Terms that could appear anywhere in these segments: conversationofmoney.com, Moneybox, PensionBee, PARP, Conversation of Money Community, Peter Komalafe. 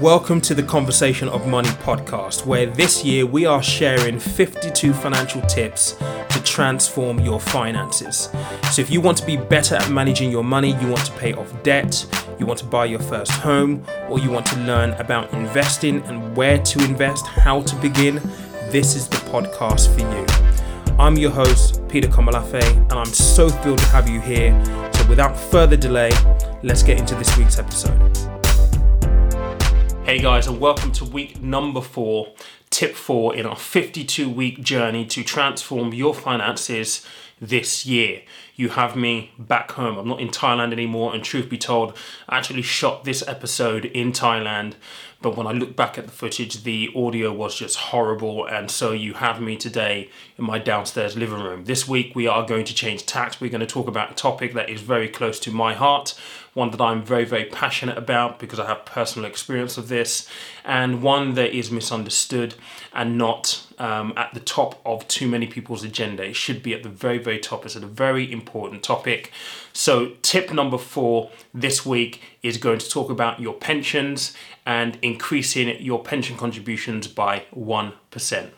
Welcome to the Conversation of Money podcast, where this year we are sharing 52 financial tips to transform your finances. So if you want to be better at managing your money, you want to pay off debt, you want to buy your first home, or you want to learn about investing and where to invest, how to begin, this is the podcast for you. I'm your host, Peter Komalafe, and I'm so thrilled to have you here. So without further delay, let's get into this week's episode. Hey guys, and welcome to week number 4, tip 4 in our 52-week journey to transform your finances this year. You have me back home. I'm not in Thailand anymore, and truth be told, I actually shot this episode in Thailand, but when I look back at the footage, the audio was just horrible, and so you have me today in my downstairs living room. This week, we are going to change tack. We're going to talk about a topic that is very close to my heart, one that I'm very, very passionate about because I have personal experience of this, and one that is misunderstood and not at the top of too many people's agenda. It should be at the very, very top. It's a very important topic. So tip number 4 this week is going to talk about your pensions and increasing your pension contributions by 1%.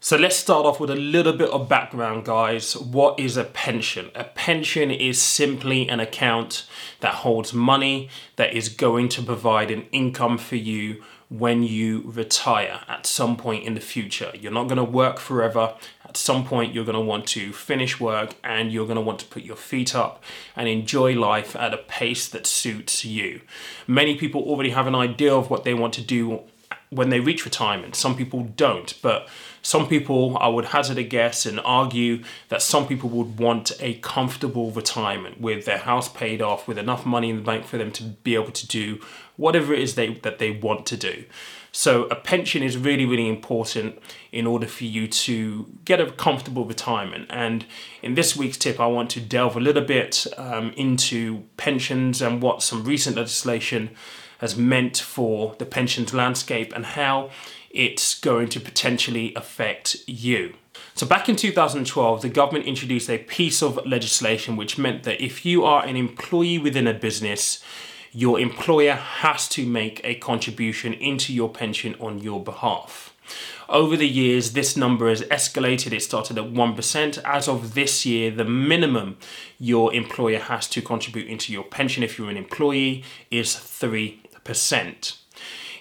So let's start off with a little bit of background, guys. What is a pension? A pension is simply an account that holds money that is going to provide an income for you when you retire at some point in the future. You're not going to work forever. At some point, you're going to want to finish work and you're going to want to put your feet up and enjoy life at a pace that suits you. Many people already have an idea of what they want to do when they reach retirement. Some people don't, but some people, I would hazard a guess and argue that some people would want a comfortable retirement with their house paid off, with enough money in the bank for them to be able to do whatever it is that they want to do. So a pension is really, really important in order for you to get a comfortable retirement. And in this week's tip, I want to delve a little bit into pensions and what some recent legislation has meant for the pensions landscape and how it's going to potentially affect you. So back in 2012, the government introduced a piece of legislation which meant that if you are an employee within a business, your employer has to make a contribution into your pension on your behalf. Over the years, this number has escalated. It started at 1%. As of this year, the minimum your employer has to contribute into your pension if you're an employee is 3%.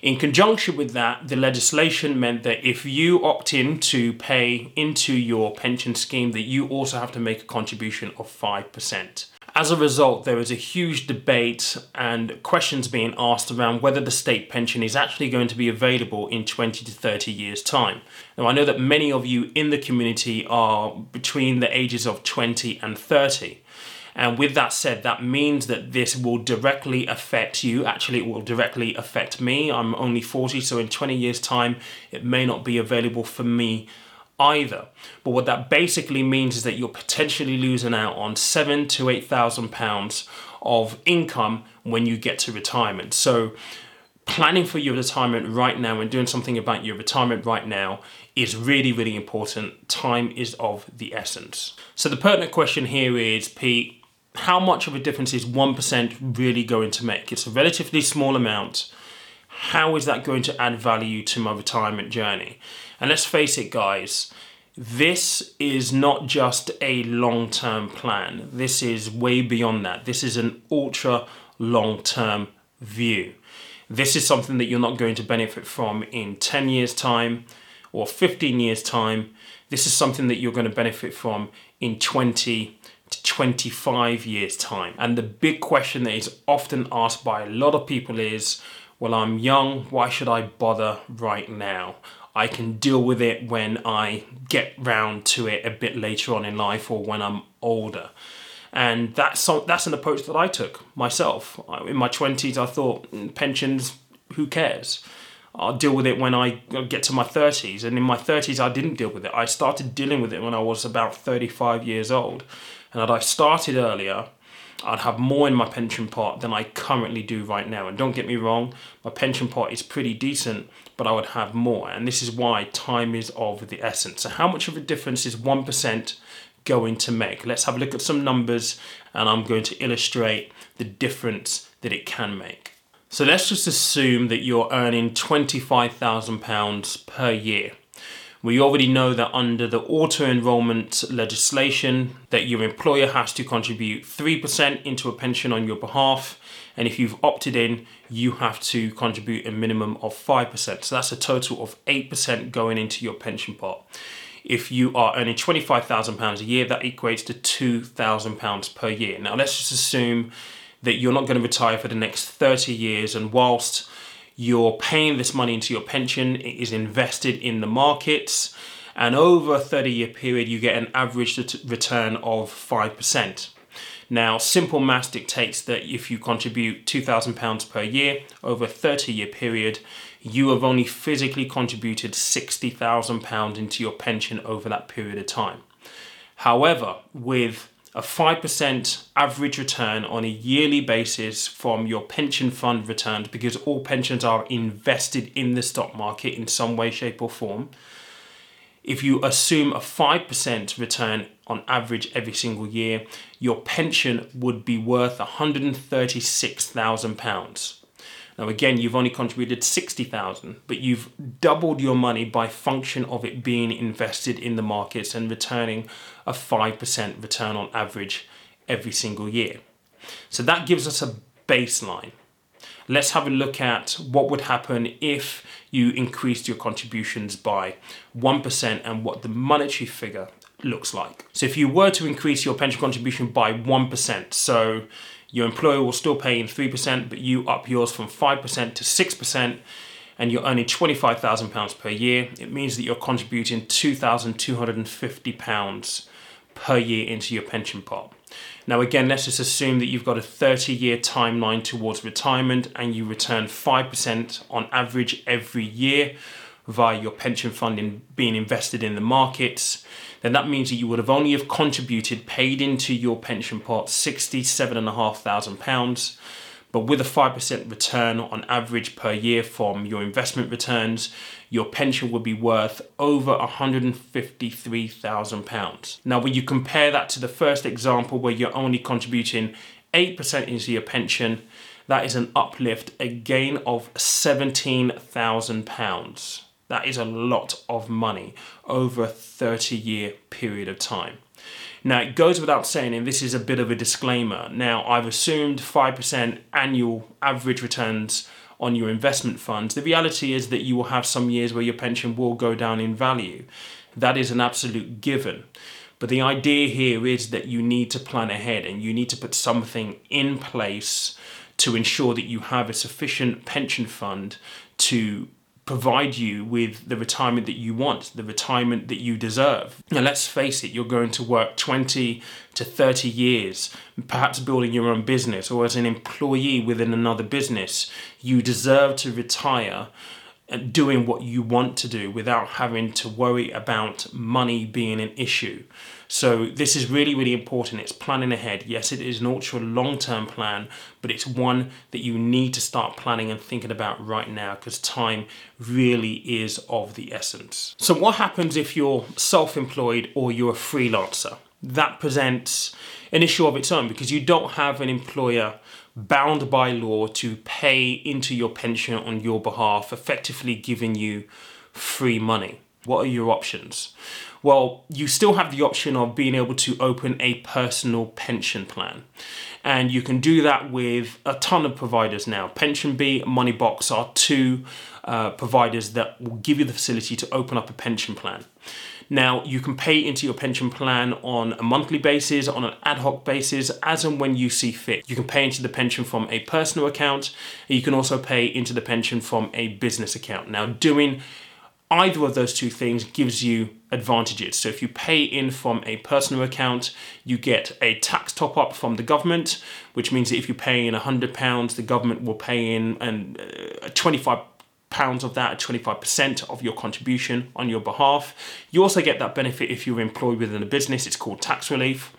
In conjunction with that, the legislation meant that if you opt in to pay into your pension scheme, that you also have to make a contribution of 5%. As a result, there is a huge debate and questions being asked around whether the state pension is actually going to be available in 20 to 30 years' time. Now, I know that many of you in the community are between the ages of 20 and 30. And with that said, that means that this will directly affect you. Actually, it will directly affect me. I'm only 40, so in 20 years' time, it may not be available for me either. But what that basically means is that you're potentially losing out on £7,000 to £8,000 of income when you get to retirement. So planning for your retirement right now and doing something about your retirement right now is really, really important. Time is of the essence. So the pertinent question here is, Pete, how much of a difference is 1% really going to make? It's a relatively small amount. How is that going to add value to my retirement journey? And let's face it, guys, this is not just a long-term plan. This is way beyond that. This is an ultra long-term view. This is something that you're not going to benefit from in 10 years' time or 15 years' time. This is something that you're going to benefit from in 20 to 25 years' time. And the big question that is often asked by a lot of people is, well, I'm young, why should I bother right now? I can deal with it when I get round to it a bit later on in life or when I'm older. And that's an approach that I took myself. In my 20s, I thought, pensions, who cares? I'll deal with it when I get to my 30s. And in my 30s, I didn't deal with it. I started dealing with it when I was about 35 years old. And had I started earlier, I'd have more in my pension pot than I currently do right now. And don't get me wrong, my pension pot is pretty decent, but I would have more. And this is why time is of the essence. So how much of a difference is 1% going to make? Let's have a look at some numbers, and I'm going to illustrate the difference that it can make. So let's just assume that you're earning £25,000 per year. We already know that under the auto-enrollment legislation that your employer has to contribute 3% into a pension on your behalf, and if you've opted in, you have to contribute a minimum of 5%. So that's a total of 8% going into your pension pot. If you are earning £25,000 a year, that equates to £2,000 per year. Now let's just assume that you're not going to retire for the next 30 years, and whilst you're paying this money into your pension, it is invested in the markets, and over a 30-year period, you get an average return of 5%. Now, simple maths dictates that if you contribute £2,000 per year over a 30-year period, you have only physically contributed £60,000 into your pension over that period of time. However, with a 5% average return on a yearly basis from your pension fund returns, because all pensions are invested in the stock market in some way, shape or form. If you assume a 5% return on average every single year, your pension would be worth £136,000. Now again, you've only contributed £60,000, but you've doubled your money by function of it being invested in the markets and returning a 5% return on average every single year. So that gives us a baseline. Let's have a look at what would happen if you increased your contributions by 1% and what the monetary figure looks like. So if you were to increase your pension contribution by 1%, so your employer will still pay in 3%, but you up yours from 5% to 6%, and you're earning £25,000 per year, it means that you're contributing £2,250 per year into your pension pot. Now again, let's just assume that you've got a 30-year timeline towards retirement and you return 5% on average every year via your pension fund being invested in the markets, then that means that you would have only have contributed, paid into your pension pot £67,500, but with a 5% return on average per year from your investment returns, your pension would be worth over £153,000. Now, when you compare that to the first example where you're only contributing 8% into your pension, that is an uplift, a gain of £17,000. That is a lot of money over a 30-year period of time. Now, it goes without saying, and this is a bit of a disclaimer. Now, I've assumed 5% annual average returns on your investment funds. The reality is that you will have some years where your pension will go down in value. That is an absolute given. But the idea here is that you need to plan ahead and you need to put something in place to ensure that you have a sufficient pension fund to provide you with the retirement that you want, the retirement that you deserve. Now let's face it, you're going to work 20 to 30 years, perhaps building your own business or as an employee within another business. You deserve to retire doing what you want to do without having to worry about money being an issue. So this is really, really important. It's planning ahead. Yes, it is an ultra long-term plan, but it's one that you need to start planning and thinking about right now because time really is of the essence. So what happens if you're self-employed or you're a freelancer? That presents an issue of its own because you don't have an employer bound by law to pay into your pension on your behalf, effectively giving you free money. What are your options? Well, you still have the option of being able to open a personal pension plan. And you can do that with a ton of providers now. PensionBee, Moneybox are two providers that will give you the facility to open up a pension plan. Now, you can pay into your pension plan on a monthly basis, on an ad hoc basis, as and when you see fit. You can pay into the pension from a personal account, and you can also pay into the pension from a business account. Now, doing either of those two things gives you advantages. So if you pay in from a personal account, you get a tax top up from the government, which means that if you pay in £100, the government will pay in £25 of that, 25% of your contribution on your behalf. You also get that benefit if you're employed within a business. It's called tax relief.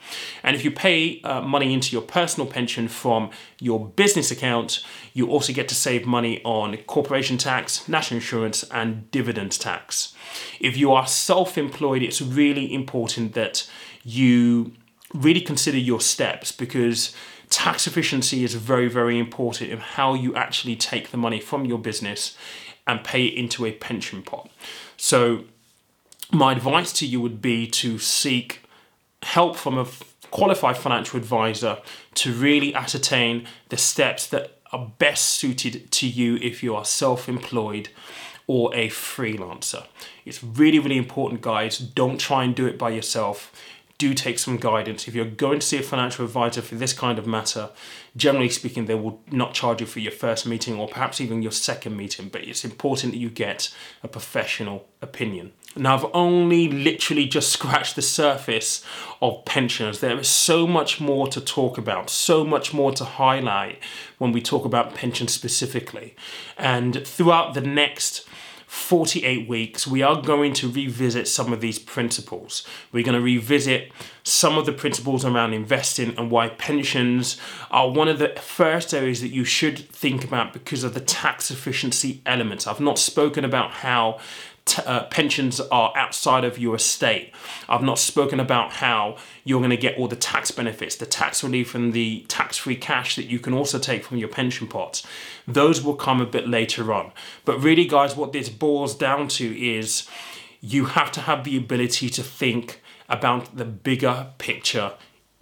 And if you pay money into your personal pension from your business account, you also get to save money on corporation tax, national insurance, and dividend tax. If you are self-employed, it's really important that you really consider your steps because Tax efficiency is very, very important in how you actually take the money from your business and pay it into a pension pot. So my advice to you would be to seek help from a qualified financial advisor to really ascertain the steps that are best suited to you if you are self-employed or a freelancer. It's really, really important, guys. Don't try and do it by yourself. Do take some guidance. If you're going to see a financial advisor for this kind of matter, generally speaking, they will not charge you for your first meeting or perhaps even your second meeting, but it's important that you get a professional opinion. Now, I've only literally just scratched the surface of pensioners. There is so much more to talk about, so much more to highlight when we talk about pensions specifically. And throughout the next 48 weeks, we are going to revisit some of these principles. We're going to revisit some of the principles around investing and why pensions are one of the first areas that you should think about because of the tax efficiency elements. I've not spoken about how pensions are outside of your estate. I've not spoken about how you're going to get all the tax benefits, the tax relief and the tax-free cash that you can also take from your pension pots. Those will come a bit later on. But really, guys, what this boils down to is you have to have the ability to think about the bigger picture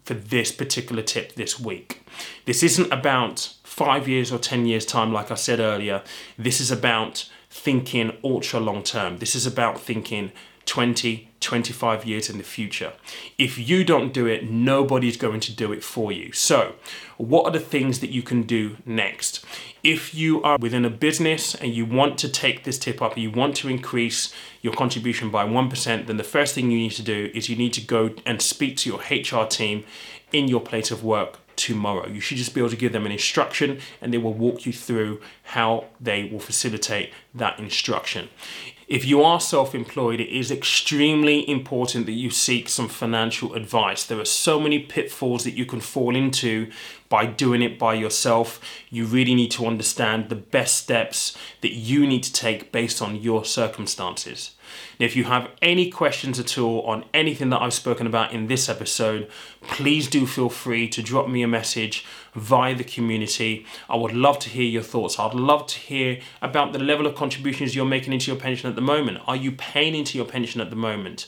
for this particular tip this week. This isn't about 5 years or 10 years time, like I said earlier. This is about thinking ultra long term. This is about thinking 20, 25 years in the future. If you don't do it, nobody's going to do it for you. So what are the things that you can do next? If you are within a business and you want to take this tip up, you want to increase your contribution by 1%, then the first thing you need to do is you need to go and speak to your HR team in your place of work tomorrow. You should just be able to give them an instruction and they will walk you through how they will facilitate that instruction. If you are self-employed, it is extremely important that you seek some financial advice. There are so many pitfalls that you can fall into by doing it by yourself. You really need to understand the best steps that you need to take based on your circumstances. Now, if you have any questions at all on anything that I've spoken about in this episode, please do feel free to drop me a message via the community. I would love to hear your thoughts. I'd love to hear about the level of contributions you're making into your pension at the moment. Are you paying into your pension at the moment?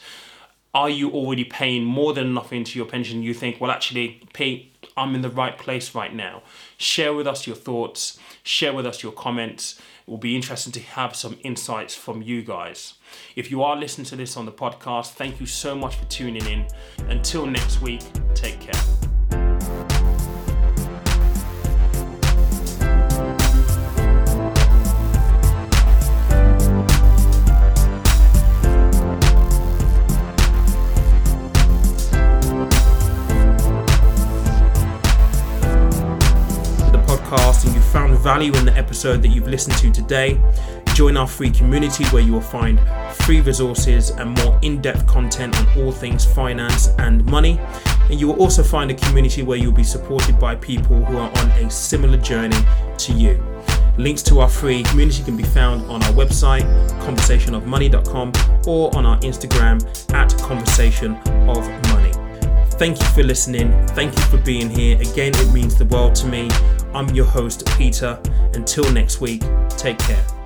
Are you already paying more than enough into your pension? You think, well, actually, Pete, I'm in the right place right now. Share with us your thoughts. Share with us your comments. It will be interesting to have some insights from you guys. If you are listening to this on the podcast, thank you so much for tuning in. Until next week, take care. And you found value in the episode that you've listened to today, join our free community where you will find free resources and more in-depth content on all things finance and money. And you will also find a community where you'll be supported by people who are on a similar journey to you. Links to our free community can be found on our website, conversationofmoney.com, or on our Instagram at conversationofmoney. Thank you for listening. Thank you for being here. Again, it means the world to me. I'm your host, Peter. Until next week, take care.